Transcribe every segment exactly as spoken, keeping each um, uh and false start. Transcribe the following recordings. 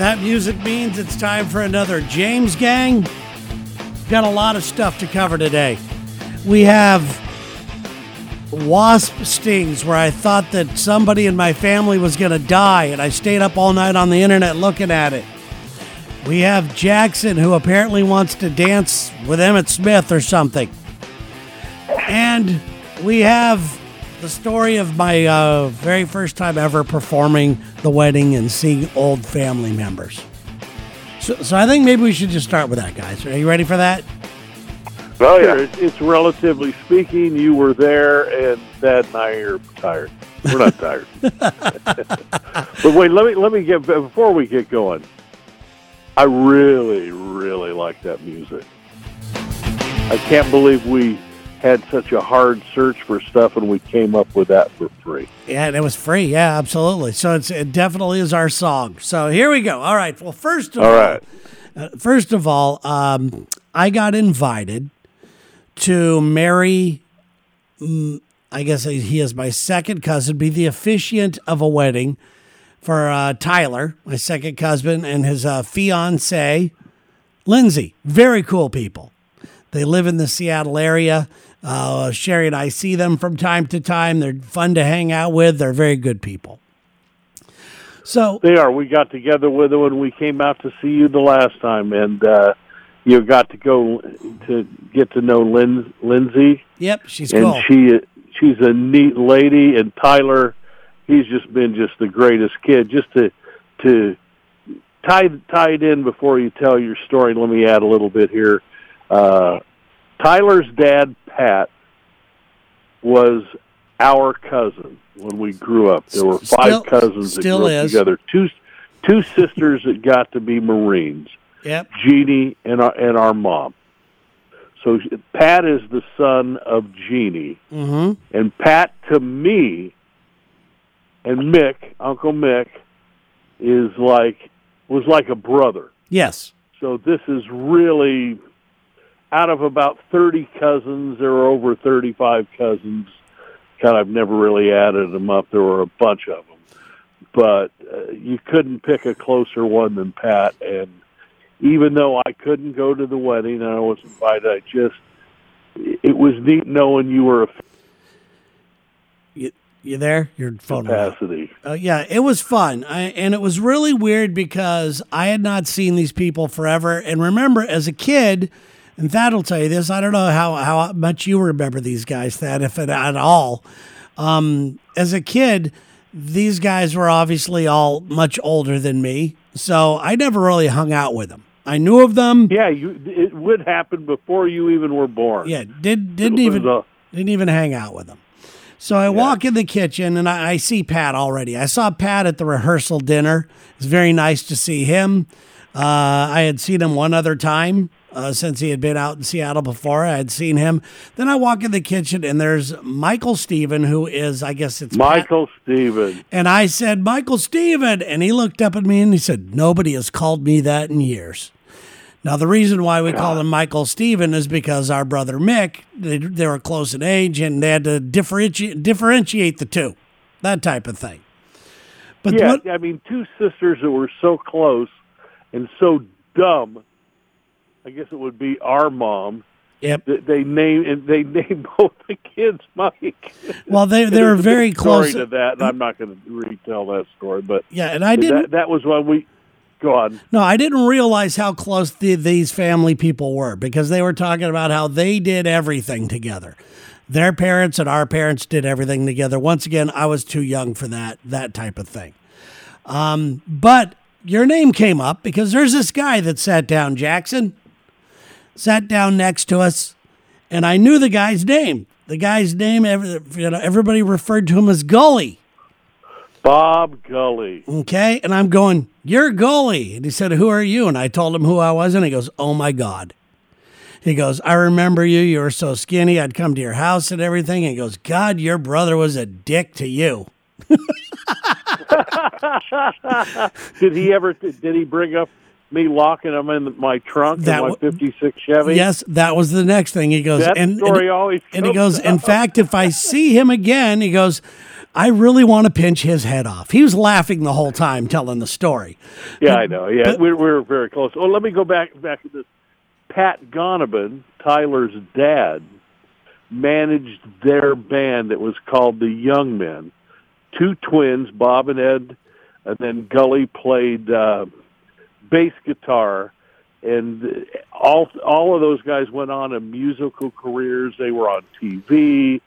That music means it's time for another James Gang. Got a lot of stuff to cover today. We have wasp stings where I thought that somebody in my family was going to die, and I stayed up all night on the internet looking at it. We have Jackson, who apparently wants to dance with Emmett Smith or something. And we have the story of my uh, very first time ever performing the wedding and seeing old family members. So, so I think maybe we should just start with that, guys. Are you ready for that? Well, yeah, it's, it's relatively speaking, you were there, and Thad and I are tired. We're not tired. But wait, let me let me get before we get going. I really, really like that music. I can't believe we had such a hard search for stuff, and we came up with that for free. Yeah, and it was free. Yeah, absolutely. So it's, it definitely is our song. So here we go. All right. Well, first of all, all right. uh, first of all, um, I got invited to marry. Um, I guess he is my second cousin. Be the officiant of a wedding for uh, Tyler, my second cousin, and his uh, fiancee, Lindsay. Very cool people. They live in the Seattle area. Uh, Sherry and I see them from time to time. They're fun to hang out with. They're very good people. So they are. We got together with them when we came out to see you the last time, and uh, you got to go to get to know Lin- Lindsay. Yep, she's and cool. she she's a neat lady, and Tyler, he's just been just the greatest kid. Just to to tie tie it in before you tell your story. Let me add a little bit here. Uh, Tyler's dad, Pat, was our cousin when we grew up. There were five still, cousins that grew up together. Two, two sisters that got to be Marines. Yep. Jeannie and our, and our mom. So Pat is the son of Jeannie, mm-hmm. and Pat to me and Mick, Uncle Mick, is like was like a brother. Yes. So this is really. Out of about thirty cousins, there were over thirty-five cousins. God, I've never really added them up. There were a bunch of them. But uh, you couldn't pick a closer one than Pat. And even though I couldn't go to the wedding and I was invited, I just, it was neat knowing you were a... You, you there? Your phone capacity. Uh, yeah, it was fun. I, and it was really weird because I had not seen these people forever. And remember, as a kid... And Thad will tell you this. I don't know how, how much you remember these guys, Thad, if at, at all. Um, as a kid, these guys were obviously all much older than me, so I never really hung out with them. I knew of them. Yeah, you, it would happen before you even were born. Yeah, did, didn't even a... didn't even hang out with them. So I yeah. walk in the kitchen, and I, I see Pat already. I saw Pat at the rehearsal dinner. It's very nice to see him. Uh, I had seen him one other time. Uh, since he had been out in Seattle before, I had seen him. Then I walk in the kitchen, and there's Michael Stephen, who is, I guess it's Michael Pat. Stephen. And I said, Michael Stephen. And he looked up at me, and he said, nobody has called me that in years. Now, the reason why we God. call him Michael Stephen is because our brother Mick, they, they were close in age, and they had to differentiate, differentiate the two, that type of thing. But yeah, what, I mean, two sisters that were so close and so dumb, I guess it would be our mom. Yep. They named and they named both the kids Mike. Well, they they were very close to that, and I'm not going to retell that story. But yeah, and I didn't. That, that was when we. Go on. No, I didn't realize how close the, these family people were because they were talking about how they did everything together. Their parents and our parents did everything together. Once again, I was too young for that that type of thing. Um, but your name came up because there's this guy that sat down, Jackson. Sat down next to us, and I knew the guy's name. The guy's name, you know, everybody referred to him as Gully. Bob Gully. Okay, and I'm going, you're Gully. And he said, who are you? And I told him who I was, and he goes, oh, my God. He goes, I remember you. You were so skinny. I'd come to your house and everything. And he goes, God, your brother was a dick to you. Did he ever, did he bring up? Me locking them in my trunk that in my fifty-six Chevy. Yes, that was the next thing. He goes, that and, story and, always and he goes, up. In fact, if I see him again, he goes, I really want to pinch his head off. He was laughing the whole time telling the story. Yeah, but, I know. Yeah, but, we were very close. Oh, let me go back back to this. Pat Gonnaban, Tyler's dad, managed their band that was called The Young Men. Two twins, Bob and Ed, and then Gully played uh, bass guitar. And all all of those guys went on in musical careers. They were on T V,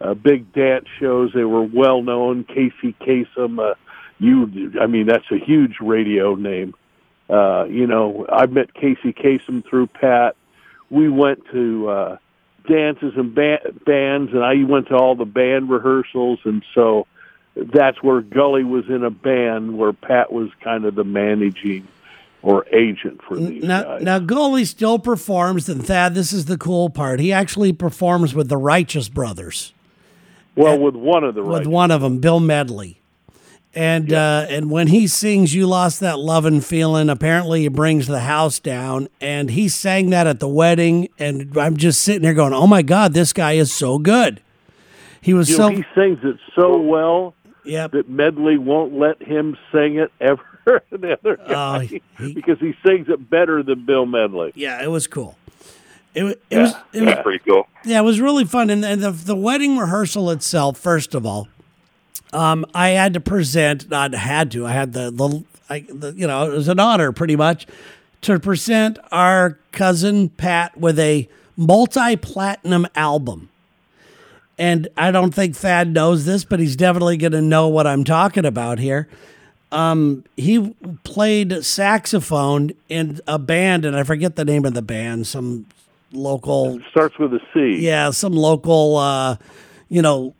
uh, big dance shows. They were well known. Casey Kasem, uh, you, I mean, that's a huge radio name. Uh, you know, I met Casey Kasem through Pat. We went to uh, dances and ba- bands, and I went to all the band rehearsals. And so that's where Gully was in a band where Pat was kind of the managing or agent for these now, guys. Now, Gully still performs, and Thad, this is the cool part, he actually performs with the Righteous Brothers. Well, and, with one of the Righteous With one of them, Bill Medley. And yeah. uh, and when he sings You Lost That Lovin' Feelin', apparently he brings the house down, and he sang that at the wedding, and I'm just sitting there going, oh my God, this guy is so good. He was you so... Know, he sings it so well yep. that Medley won't let him sing it ever. the other guy, uh, he, because he sings it better than Bill Medley. Yeah, it was cool. It, it yeah, was it that's was, pretty cool. Yeah, it was really fun. And, and the the wedding rehearsal itself, first of all, um, I had to present. Not had to. I had the the, I, the you know, it was an honor pretty much to present our cousin Pat with a multi-platinum album. And I don't think Thad knows this, but he's definitely going to know what I'm talking about here. Um, he played saxophone in a band, and I forget the name of the band, some local... It starts with a C. Yeah, some local, uh, you know,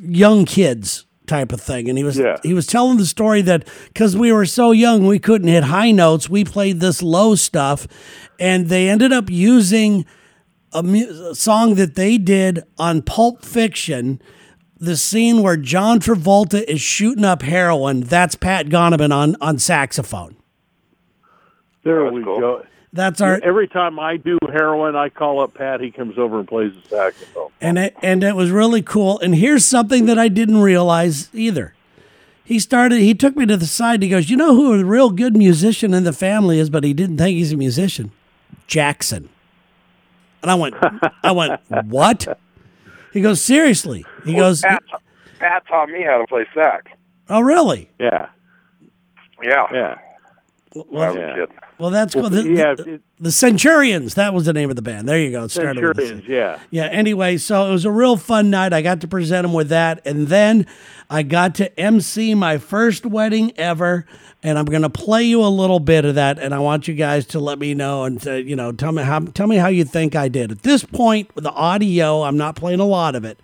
young kids type of thing. And he was yeah. he was telling the story that because we were so young, we couldn't hit high notes. We played this low stuff, and they ended up using a, mu- a song that they did on Pulp Fiction, the scene where John Travolta is shooting up heroin. That's Pat Gonnaban on, on saxophone. There that's we cool. go. That's our. Every time I do heroin, I call up Pat. He comes over and plays the saxophone. And it, and it was really cool. And here's something that I didn't realize either. He started. He took me to the side. He goes, "You know who a real good musician in the family is?" But he didn't think he's a musician. Jackson. And I went. I went. What? He goes, seriously. He well, goes, Pat, Pat taught me how to play sax. Oh, really? Yeah. Yeah. Yeah. Well, yeah. well that's well, cool. The, yeah, the, the Centurions, that was the name of the band. There you go. It started Centurions, with yeah. Yeah, anyway, so it was a real fun night. I got to present him with that. And then I got to M C my first wedding ever. And I'm going to play you a little bit of that. And I want you guys to let me know and to, you know, tell me how tell me how you think I did. At this point, with the audio, I'm not playing a lot of it.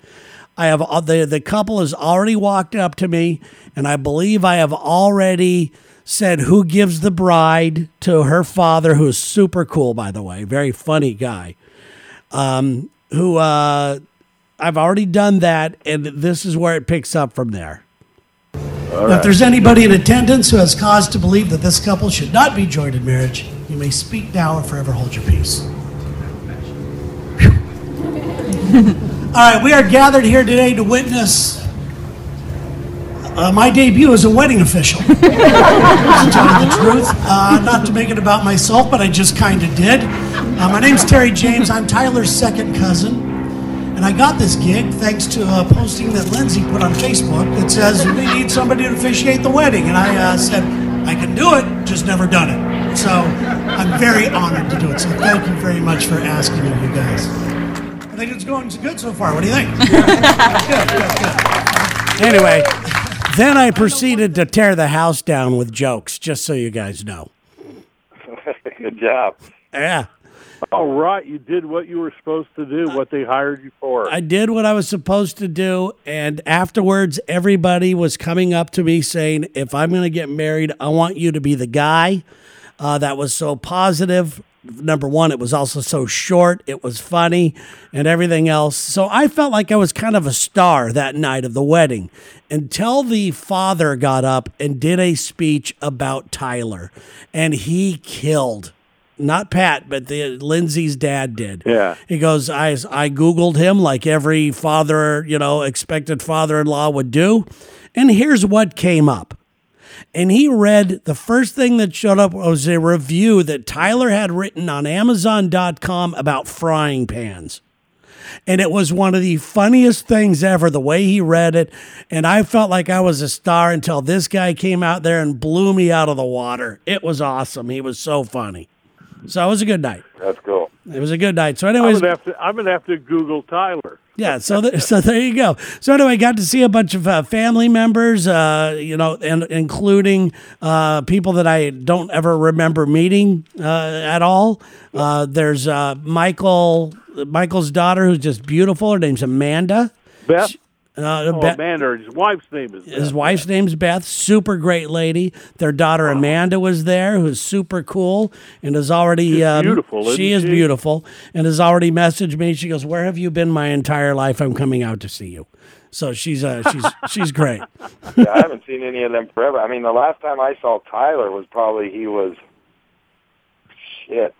I have the the couple has already walked up to me, and I believe I have already said who gives the bride to her father, who's super cool, by the way, very funny guy, um, who uh, I've already done that, and this is where it picks up from there. All right. If there's anybody in attendance who has cause to believe that this couple should not be joined in marriage, you may speak now or forever hold your peace. All right, we are gathered here today to witness Uh, my debut as a wedding official. To tell you the truth, uh, not to make it about myself, but I just kind of did. Uh, my name's Terry James. I'm Tyler's second cousin, and I got this gig thanks to a posting that Lindsay put on Facebook that says we need somebody to officiate the wedding, and I uh, said I can do it, just never done it. So I'm very honored to do it. So thank you very much for asking me, you guys. I think it's going good so far. What do you think? Good, good, good. Anyway. Then I proceeded to tear the house down with jokes, just so you guys know. Good job. Yeah. All right. You did what you were supposed to do, what they hired you for. I did what I was supposed to do, and afterwards, everybody was coming up to me saying, if I'm going to get married, I want you to be the guy. Uh, that was so positive. Number one, it was also so short, it was funny, and everything else. So I felt like I was kind of a star that night of the wedding until the father got up and did a speech about Tyler, and he killed. Not Pat, but the Lindsay's dad did. Yeah. He goes, I, I Googled him like every father, you know, expected father-in-law would do. And here's what came up. And he read, the first thing that showed up was a review that Tyler had written on Amazon dot com about frying pans. And it was one of the funniest things ever, the way he read it. And I felt like I was a star until this guy came out there and blew me out of the water. It was awesome. He was so funny. So it was a good night. That's cool. It was a good night. So anyways, I'm going to, I'm gonna have to Google Tyler. Yeah, so th- so there you go. So anyway, got to see a bunch of uh, family members, uh, you know, and including uh, people that I don't ever remember meeting uh, at all. Uh, there's uh, Michael, Michael's daughter, who's just beautiful. Her name's Amanda. Beth. She, Uh, oh, Beth, Amanda. His wife's name is Beth. His wife's name's Beth. Super great lady. Their daughter wow. Amanda was there, who's super cool and is already um, beautiful. Isn't she, she is beautiful and has already messaged me. She goes, "Where have you been my entire life? I'm coming out to see you." So she's uh, she's she's great. Yeah, I haven't seen any of them forever. I mean, the last time I saw Tyler was probably he was shit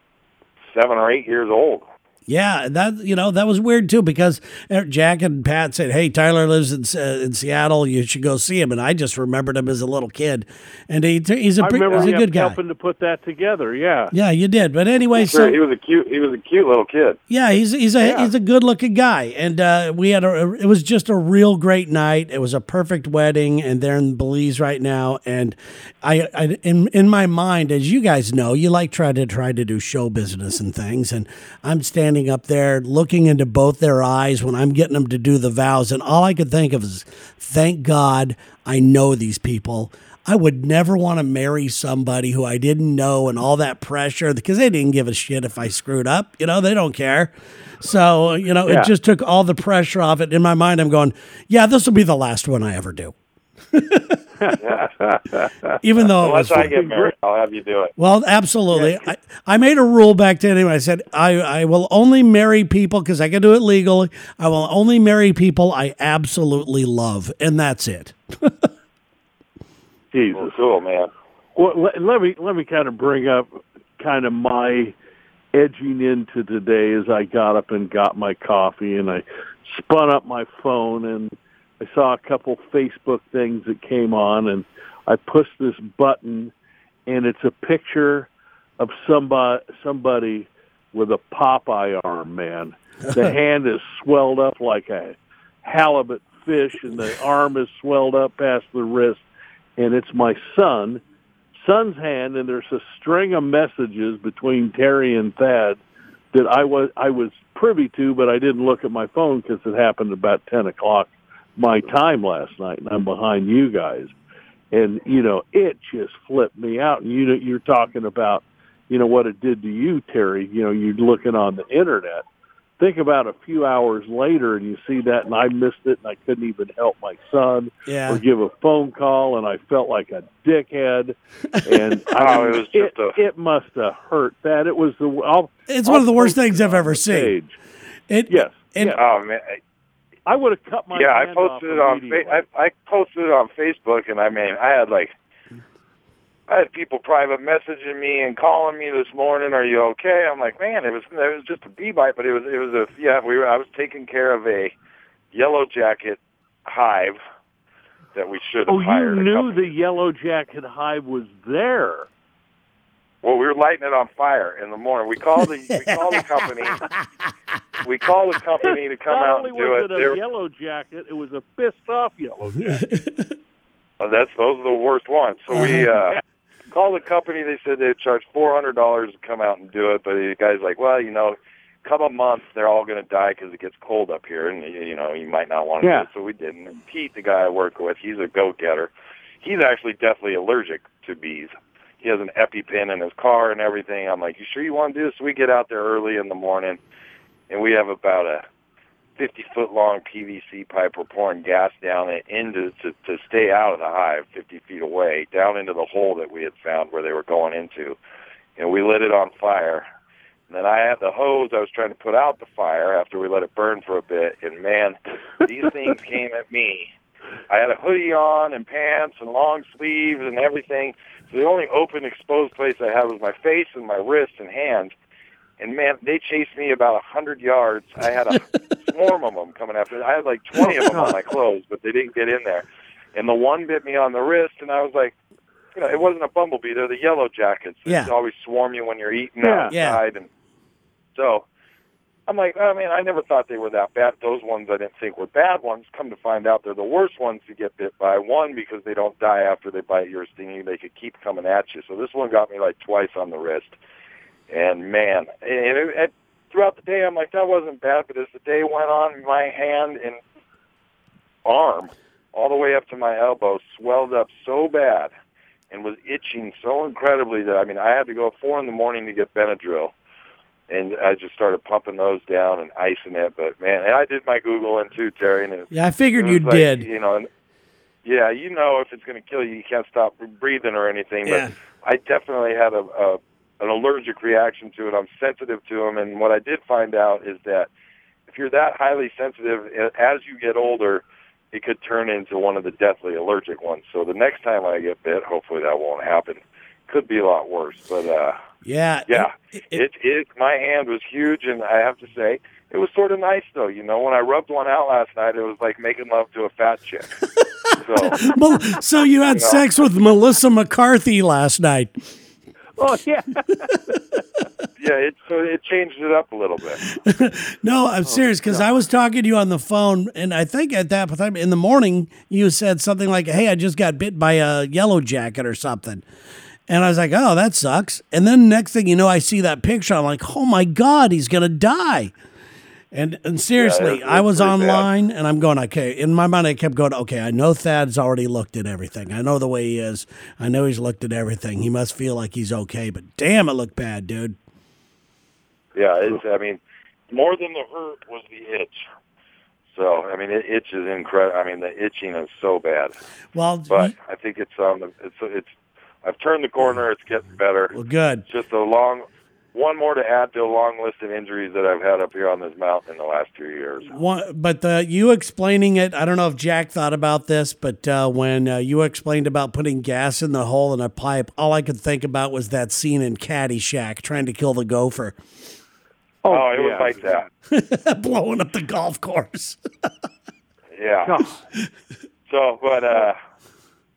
seven or eight years old. Yeah, that you know that was weird too because Jack and Pat said, "Hey, Tyler lives in uh, in Seattle. You should go see him." And I just remembered him as a little kid, and he he's a, I remember he's a good guy. Helping to put that together, yeah, yeah, you did. But anyway, sure, so he was a cute he was a cute little kid. Yeah, he's he's a yeah. he's a good looking guy, and uh, we had a it was just a real great night. It was a perfect wedding, and they're in Belize right now. And I, I in in my mind, as you guys know, you like try to try to do show business and things, and I'm standing up there looking into both their eyes when I'm getting them to do the vows. And all I could think of is, thank God I know these people. I would never want to marry somebody who I didn't know and all that pressure because they didn't give a shit if I screwed up. You know, they don't care. So, you know, yeah. It just took all the pressure off it. In my mind, I'm going, yeah, this will be the last one I ever do. Even though unless I get married, I'll have you do it. Well, absolutely. Yeah. I, I made a rule back then anyway. I said I, I will only marry people because I can do it legally. I will only marry people I absolutely love, and that's it. Jesus, well, cool man. Well, let, let me let me kind of bring up kind of my edging into today as I got up and got my coffee and I spun up my phone and I saw a couple Facebook things that came on, and I pushed this button, and it's a picture of somebody, somebody with a Popeye arm, man. The hand is swelled up like a halibut fish, and the arm is swelled up past the wrist, and it's my son, son's hand, and there's a string of messages between Terry and Thad that I was, I was privy to, but I didn't look at my phone because it happened about ten o'clock. My time last night, and I'm behind you guys, and you know it just flipped me out. And you know, you're talking about, you know, what it did to you, Terry. You know, you're looking on the internet. Think about a few hours later, and you see that, and I missed it, and I couldn't even help my son yeah. or give a phone call, and I felt like a dickhead. And oh, it, was just it, a... it must have hurt that. It was the. I'll, it's I'll one of the worst things I've ever seen. It yes. It, yes. Oh man. I would have cut my yeah. I posted it on fa- I, I posted it on Facebook, and I mean, I had like, I had people private messaging me and calling me this morning. Are you okay? I'm like, man, it was it was just a bee bite, but it was it was a yeah. We were I was taking care of a yellow jacket hive that we should have oh, hired. Oh, you knew the yellow jacket hive was there. Well, we were lighting it on fire in the morning. We called the we called the company. We called the company to come out and do it. Not only was it a were, yellow jacket, it was a pissed off yellow jacket. Well, that's those are the worst ones. So we uh, called the company. They said they'd charge four hundred dollars to come out and do it. But the guy's like, well, you know, come a month, they're all going to die because it gets cold up here, and you know, you might not want to. Yeah. Do it. So we didn't. And Pete, the guy I work with, he's a go getter. He's actually deathly allergic to bees. He has an EpiPen in his car and everything. I'm like, you sure you want to do this? So we get out there early in the morning, and we have about a fifty-foot-long P V C pipe. We're pouring gas down it into to, to stay out of the hive fifty feet away, down into the hole that we had found where they were going into. And we lit it on fire. And then I had the hose I was trying to put out the fire after we let it burn for a bit. And, man, these things came at me. I had a hoodie on and pants and long sleeves and everything. So the only open, exposed place I had was my face and my wrists and hands. And, man, they chased me about one hundred yards. I had a swarm of them coming after me. I had, like, twenty of them on my clothes, but they didn't get in there. And the one bit me on the wrist, and I was like, you know, it wasn't a bumblebee. They're the yellow jackets. Yeah. They always swarm you when you're eating yeah. outside. Yeah. And so I'm like, oh, man, I never thought they were that bad. Those ones I didn't think were bad ones. Come to find out they're the worst ones to get bit by. One, because they don't die after they bite yours, thinking they could keep coming at you. So this one got me, like, twice on the wrist. And, man, and it, it, throughout the day, I'm like, that wasn't bad. But as the day went on, my hand and arm all the way up to my elbow swelled up so bad and was itching so incredibly that, I mean, I had to go at four in the morning to get Benadryl. And I just started pumping those down and icing it. But, man, and I did my Googling, too, Terry. And it, yeah, I figured you like, did. You know, and, yeah, you know if it's going to kill you, you can't stop breathing or anything. Yeah. But I definitely had a... a an allergic reaction to it. I'm sensitive to them, and what I did find out is that if you're that highly sensitive, as you get older, it could turn into one of the deathly allergic ones. So the next time I get bit, hopefully that won't happen. Could be a lot worse, but uh, yeah, yeah. It, it, it, it my hand was huge, and I have to say, it was sort of nice though. You know, when I rubbed one out last night, it was like making love to a fat chick. So, so you had you know. sex with Melissa McCarthy last night. Oh yeah, yeah. It so it changed it up a little bit. No, I'm oh, serious because no. I was talking to you on the phone, and I think at that time in the morning you said something like, "Hey, I just got bit by a yellow jacket or something," and I was like, "Oh, that sucks." And then next thing you know, I see that picture. I'm like, "Oh my God, he's gonna die!" And and seriously, yeah, I was online, bad. and I'm going, okay. In my mind, I kept going, okay, I know Thad's already looked at everything. I know the way he is. I know he's looked at everything. He must feel like he's okay, but damn, it looked bad, dude. Yeah, it's, I mean, more than the hurt was the itch. So, I mean, it itches incredible. I mean, the itching is so bad. Well, But you- I think it's on the, it's, it's, I've turned the corner. It's getting better. Well, good. It's just a long... One more to add to a long list of injuries that I've had up here on this mountain in the last two years. One, but uh, you explaining it, I don't know if Jack thought about this, but uh, when uh, you explained about putting gas in the hole in a pipe, all I could think about was that scene in Caddyshack trying to kill the gopher. Oh, oh it yeah. was like that. Blowing up the golf course. yeah. Oh. So, but... Uh,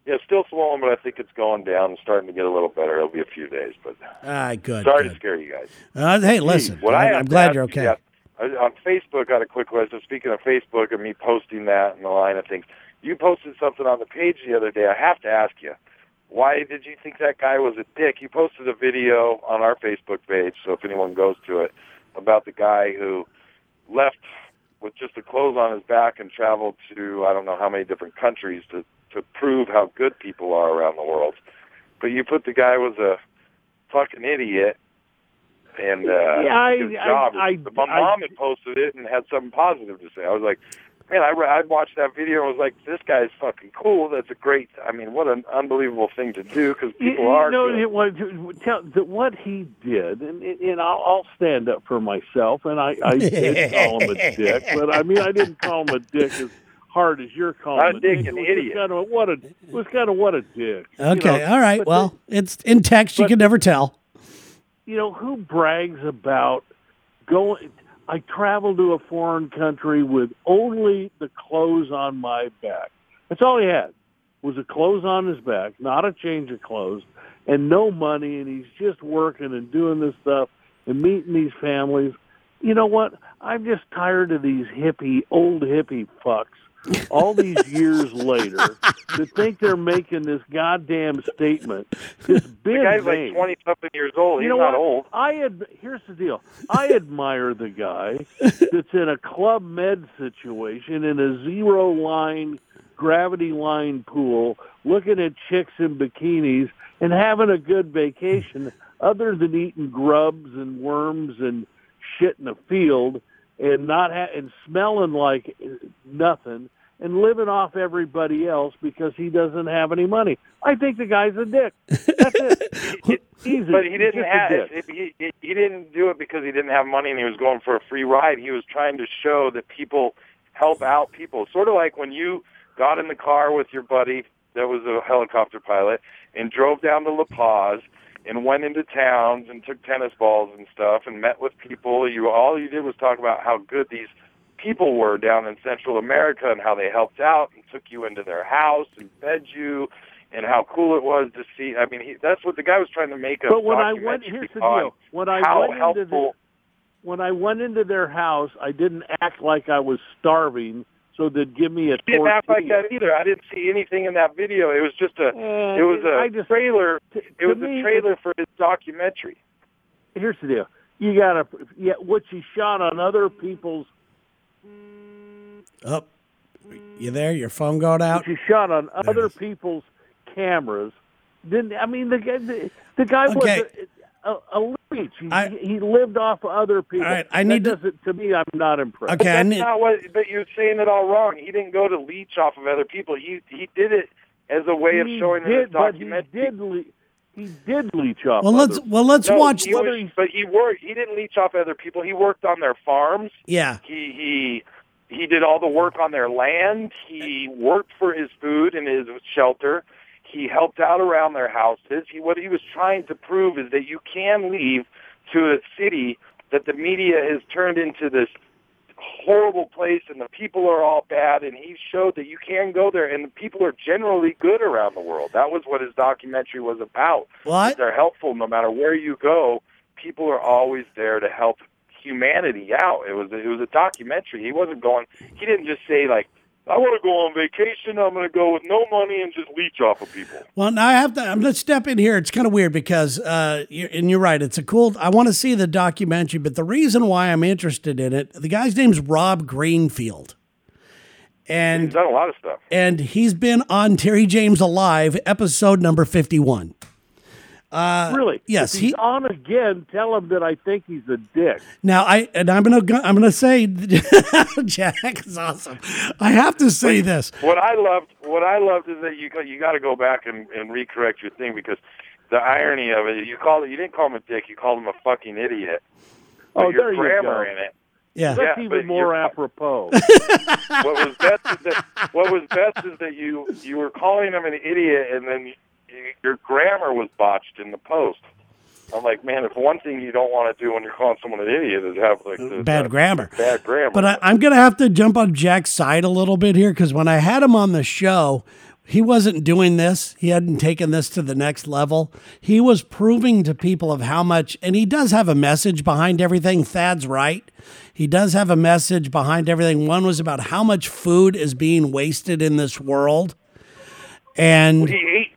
Yeah, still swollen, but I think it's going down and starting to get a little better. It'll be a few days, but all right, good. Sorry good. to scare you guys. Uh, hey, listen, Jeez, I, I'm glad you're okay. You got, on Facebook, I got a quick question. Speaking of Facebook and me posting that and the line of things, you posted something on the page the other day. I have to ask you, why did you think that guy was a dick? You posted a video on our Facebook page, so if anyone goes to it, about the guy who left with just the clothes on his back and traveled to I don't know how many different countries to to prove how good people are around the world. But you put the guy was a fucking idiot, and uh, yeah, I, his job. I, I, my I, mom had posted it and had something positive to say. I was like, man, I, I watched that video and was like, this guy's fucking cool. That's a great, I mean, what an unbelievable thing to do because people you, are no, it was, tell, what he did, and, and I'll, I'll stand up for myself, and I, I did call him a dick, but I mean, I didn't call him a dick as hard as you're calling it. Dick, an idiot. Kind of what a was kind of what a dick. Okay, you know? all right. But well, they, it's in text. But, you can never tell. You know who brags about going? I traveled to a foreign country with only the clothes on my back. That's all he had was the clothes on his back, not a change of clothes, and no money. And he's just working and doing this stuff and meeting these families. You know what? I'm just tired of these hippie, old hippie fucks. All these years later, to think they're making this goddamn statement, this big the guy's name. Like twenty-something years old. You He's know not what? old. I ad- Here's the deal. I admire the guy that's in a Club Med situation in a zero-line, gravity-line pool, looking at chicks in bikinis and having a good vacation other than eating grubs and worms and shit in a field and not ha- and smelling like nothing and living off everybody else because he doesn't have any money. I think the guy's a dick. That's it. it, it but he didn't have it, he, he didn't do it because he didn't have money and he was going for a free ride. He was trying to show that people help out people. Sort of like when you got in the car with your buddy that was a helicopter pilot and drove down to La Paz and went into towns and took tennis balls and stuff and met with people. You all you did was talk about how good these people were down in Central America and how they helped out and took you into their house and fed you and how cool it was to see. I mean, he, that's what the guy was trying to make a but when I went, here's the deal. When I how went helpful. Into the, when I went into their house, I didn't act like I was starving, so they'd give me a tortilla. I didn't act like that either. I didn't see anything in that video. It was just a, uh, it was a just, trailer. To, it was me, a trailer for his documentary. Here's the deal. You got to, yeah, what you shot on other people's. Oh, you there? Your phone got out? What you shot on other people's cameras. Didn't I mean, the, the, the guy okay. was a, a, a leech. He, I, he lived off of other people. All right, I that need to, to me, I'm not impressed. Okay, but, that's I need, not what, but you're saying it all wrong. He didn't go to leech off of other people. He he did it as a way of showing did, in his documentary. He did leech. He did leech off. Well, let's well let's no, watch. He was, but he worked. He didn't leech off other people. He worked on their farms. Yeah. He he he did all the work on their land. He worked for his food and his shelter. He helped out around their houses. He what he was trying to prove is that you can leave to a city that the media has turned into this horrible place, and the people are all bad, and he showed that you can go there, and the people are generally good around the world. That was what his documentary was about. What? They're helpful no matter where you go. People are always there to help humanity out. It was, it was a documentary. He wasn't going, he didn't just say, like, I want to go on vacation. I'm going to go with no money and just leech off of people. Well, now I have to, I'm going to step in here. It's kind of weird because, uh, you're, and you're right, it's a cool, I want to see the documentary, but the reason why I'm interested in it, the guy's name's Rob Greenfield. And he's done a lot of stuff. And he's been on Terry James Alive, episode number fifty-one. Uh, really? Yes. If he's he, on again. Tell him that I think he's a dick. Now I and I'm gonna I'm gonna say Jack is awesome. I have to say this. What I loved, what I loved is that you you got to go back and, and recorrect your thing, because the irony of it, you call it, you didn't call him a dick, you called him a fucking idiot. Oh, your there grammar you go. In it. Yeah, that's yeah, even more apropos. What was best is that what was best is that you you were calling him an idiot, and then. You, Your grammar was botched in the post. I'm like, man, if one thing you don't want to do when you're calling someone an idiot is have like this, bad uh, grammar. Bad grammar. But I, I'm going to have to jump on Jack's side a little bit here, because when I had him on the show, he wasn't doing this. He hadn't taken this to the next level. He was proving to people of how much, and he does have a message behind everything. Thad's right. He does have a message behind everything. One was about how much food is being wasted in this world. And he ate.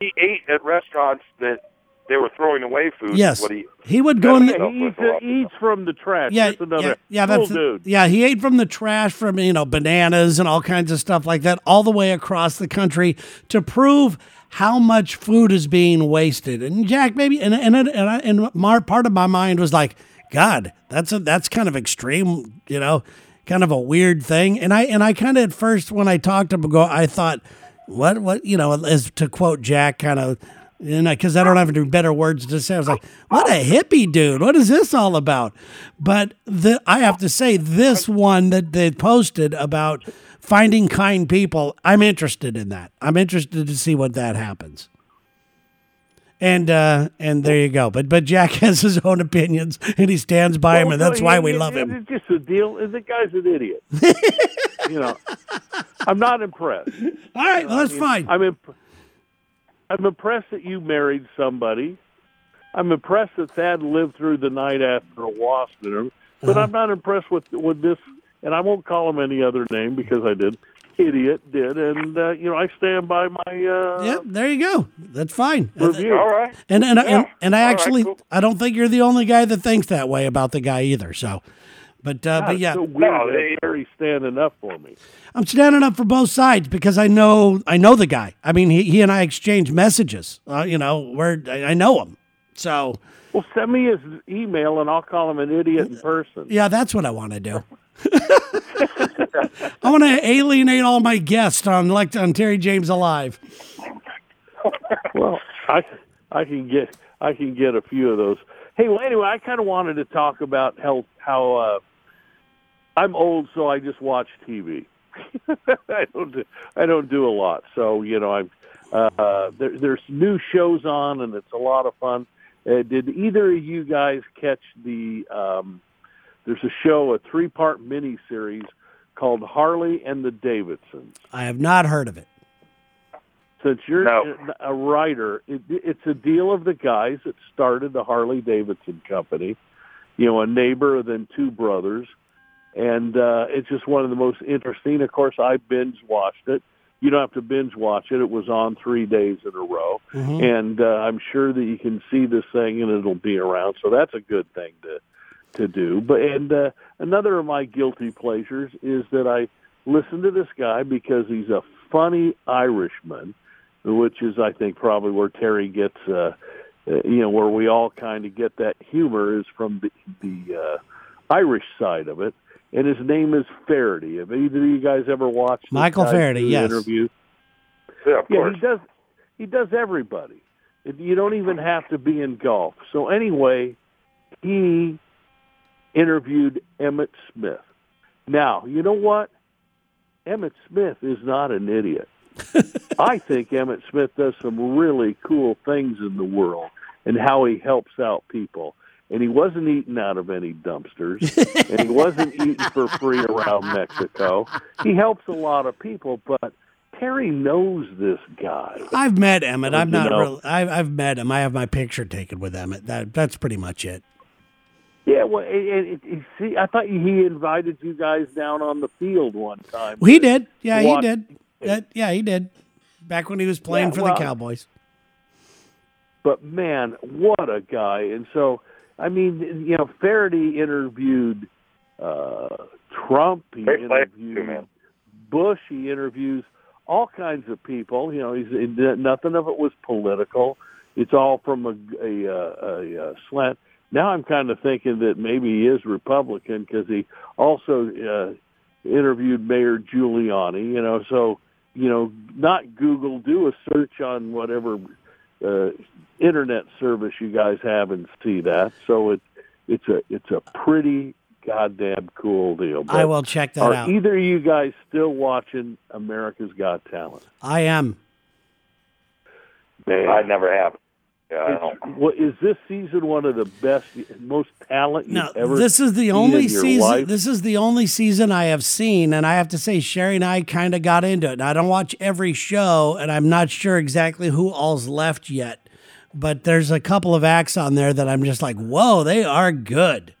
He ate at restaurants that they were throwing away food. Yes, what he, he would go in there. He eats, eats from the trash. Yeah, that's another yeah, yeah, cool that's dude. Yeah, he ate from the trash, from you know bananas and all kinds of stuff like that, all the way across the country to prove how much food is being wasted. And Jack, maybe, and and and, I, and my, part of my mind was like, God, that's a, that's kind of extreme, you know, kind of a weird thing. And I and I kind of at first when I talked to him, I thought. What, what, you know, as to quote Jack, kind of, because I, I don't have any better words to say. I was like, what a hippie dude. What is this all about? But the, I have to say, this one that they posted about finding kind people, I'm interested in that. I'm interested to see what that happens. And uh, and there you go. But but Jack has his own opinions, and he stands by well, him, and that's no, why we it, love him. It's just a deal. The guy's an idiot. You know, I'm not impressed. All right, well, that's I mean, fine. I'm imp- I'm impressed that you married somebody. I'm impressed that Thad lived through the night after a wasp in him. But uh-huh. I'm not impressed with with this, and I won't call him any other name because I did. Idiot did, and uh, you know I stand by my. Uh, yep, there you go. That's fine. Review. All right. And and yeah. and, and I All actually right, cool. I don't think you're the only guy that thinks that way about the guy either. So, but uh, God, but yeah, so weird no, they, Terry's standing up for me. I'm standing up for both sides because I know I know the guy. I mean, he he and I exchange messages. Uh, you know, where I, I know him. So, well, send me his email and I'll call him an idiot in person. Yeah, that's what I want to do. I want to alienate all my guests on like on Terry James Alive. Well, I I can get I can get a few of those. Hey, well, anyway, I kind of wanted to talk about how how uh, I'm old, so I just watch T V. I don't do, I don't do a lot. So, you know, I'm uh, there, there's new shows on, and it's a lot of fun. Uh, did either of you guys catch the, um, there's a show, a three-part miniseries called Harley and the Davidsons. I have not heard of it. Since you're no. a writer, it, it's a deal of the guys that started the Harley-Davidson company, you know, a neighbor, then two brothers. And uh, it's just one of the most interesting. Of course, I binge-watched it. You don't have to binge-watch it. It was on three days in a row. Mm-hmm. And uh, I'm sure that you can see this thing and it'll be around. So that's a good thing to to do. But And uh, another of my guilty pleasures is that I listen to this guy because he's a funny Irishman, which is, I think, probably where Terry gets, uh, you know, where we all kind of get that humor is from the, the uh, Irish side of it. And his name is Faraday. Have either of you guys ever watched Michael Faraday? Yes. Interview? Yeah, of yeah, course. He does. He does everybody. You don't even have to be in golf. So anyway, he interviewed Emmett Smith. Now you know what? Emmett Smith is not an idiot. I think Emmett Smith does some really cool things in the world and how he helps out people. And he wasn't eating out of any dumpsters, and he wasn't eating for free around Mexico. He helps a lot of people, but Terry knows this guy. I've met Emmett. I'm not. Real, I've, I've met him. I have my picture taken with Emmett. That that's pretty much it. Yeah, well, it, it, it, see, I thought he invited you guys down on the field one time. Well, he did. Yeah, he did. That, yeah, he did. Back when he was playing yeah, for well, the Cowboys. But man, what a guy! And so. I mean, you know, Faraday interviewed uh, Trump. He interviewed Bush. He interviews all kinds of people. You know, he's nothing of it was political. It's all from a, a, a, a slant. Now I'm kind of thinking that maybe he is Republican because he also uh, interviewed Mayor Giuliani. You know, so you know, not Google. Do a search on whatever. Uh, internet service you guys have and see that. So it it's a it's a pretty goddamn cool deal. But I will check that are out. Are either of you guys still watching America's Got Talent? I am. Man, I never have. Yeah, what is this season? One of the best, most talent you've now, ever. This is the seen only season. Life? This is the only season I have seen, and I have to say, Sherry and I kind of got into it. Now, I don't watch every show, and I'm not sure exactly who all's left yet. But there's a couple of acts on there that I'm just like, whoa, they are good.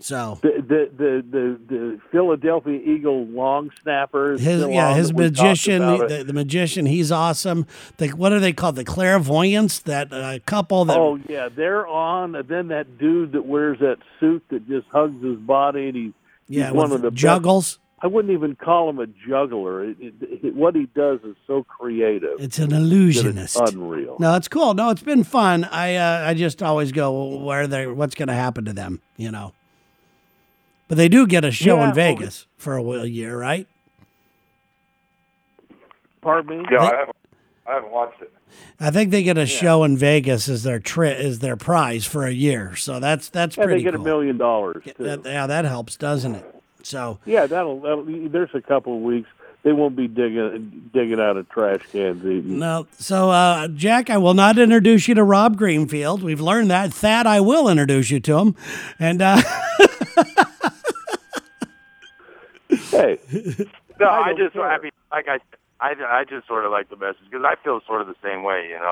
So the the the, the, the Philadelphia Eagle long snapper, his yeah, his magician, the, the magician, he's awesome. The, what are they called? The clairvoyants, that uh, couple. That, oh yeah, they're on. And then that dude that wears that suit that just hugs his body, and he, yeah, he's one of the juggles. Best. I wouldn't even call him a juggler. It, it, it, what he does is so creative. It's an illusionist. It's unreal. No, it's cool. No, it's been fun. I uh, I just always go, well, where they? What's going to happen to them? You know. But they do get a show yeah, in Vegas oh, for a year, right? Pardon me? Yeah, they, I, haven't, I haven't watched it. I think they get a yeah. show in Vegas as their tri- is their prize for a year. So that's that's yeah, pretty cool. And they get a million dollars, too. That, yeah, that helps, doesn't it? So yeah, that'll, that'll there's a couple of weeks. They won't be digging digging out of trash cans even. No. So, uh, Jack, I will not introduce you to Rob Greenfield. We've learned that. Thad, I will introduce you to him. And... Uh, Hey, no, I, I just care. I mean, like I, I, I just sort of like the message because I feel sort of the same way, you know.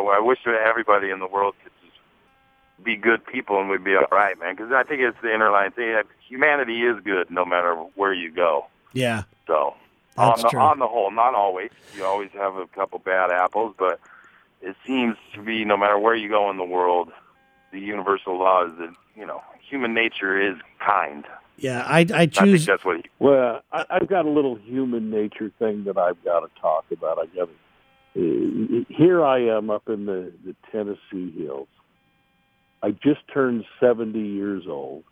I, I wish that everybody in the world could just be good people and we'd be all right, man. Because I think it's the underlying thing. Humanity is good no matter where you go. Yeah. So on the, on the whole, not always. You always have a couple bad apples, but it seems to be no matter where you go in the world, the universal law is that you know human nature is kind. Yeah, I, I choose. I think that's what he, well, I, I've got a little human nature thing that I've got to talk about. I got uh, here. I am up in the, the Tennessee hills. I just turned seventy years old.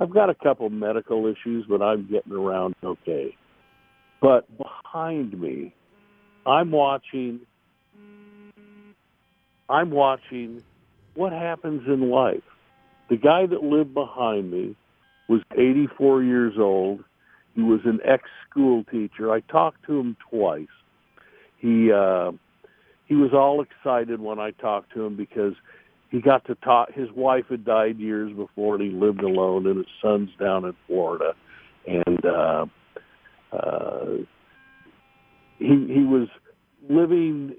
I've got a couple medical issues, but I'm getting around okay. But behind me, I'm watching. I'm watching what happens in life. The guy that lived behind me was eighty-four years old, He was an ex-school teacher. I talked to him twice. He uh, he was all excited when I talked to him because he got to talk. His wife had died years before, and he lived alone, and his son's down in Florida. And uh, uh, he he was living,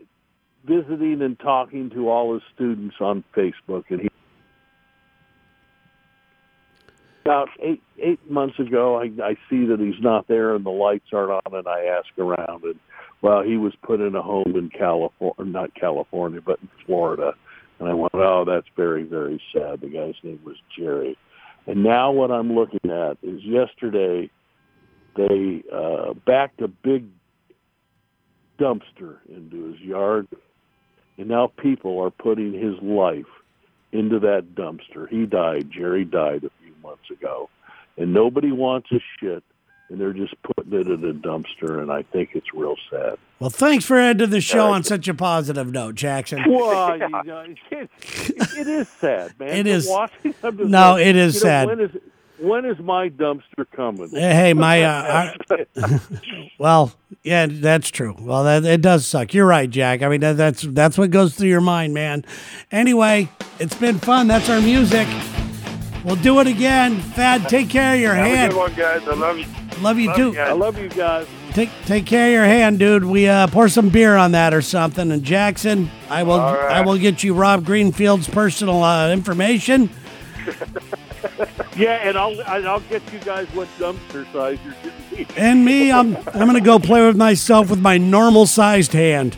visiting, and talking to all his students on Facebook. And he about eight eight months ago, I, I see that he's not there, and the lights aren't on, and I ask around, and well, he was put in a home in California, not California, but in Florida. And I went, oh, that's very, very sad. The guy's name was Jerry. And now what I'm looking at is yesterday they uh, backed a big dumpster into his yard, and now people are putting his life into that dumpster. He died. Jerry died a few months ago. And nobody wants his shit, and they're just putting it in a dumpster, and I think it's real sad. Well, thanks for ending the show on such a positive note, Jackson. Well, yeah. you know, it, it is sad, man. It is. No, like, it is sad. Know, when, is, when is my dumpster coming? Hey, my... Uh, I, well, yeah, that's true. Well, that, it does suck. You're right, Jack. I mean, that, that's, that's what goes through your mind, man. Anyway, it's been fun. That's our music. We'll do it again. Thad, take care of your Have hand. Have a good one, guys. I love you. Love you, love too. You I love you guys. Take take care of your hand, dude. We uh, pour some beer on that or something. And Jackson, I will right. I will get you Rob Greenfield's personal uh, information. Yeah, and I'll I'll get you guys what dumpster size you're getting. And me, I'm I'm gonna go play with myself with my normal sized hand.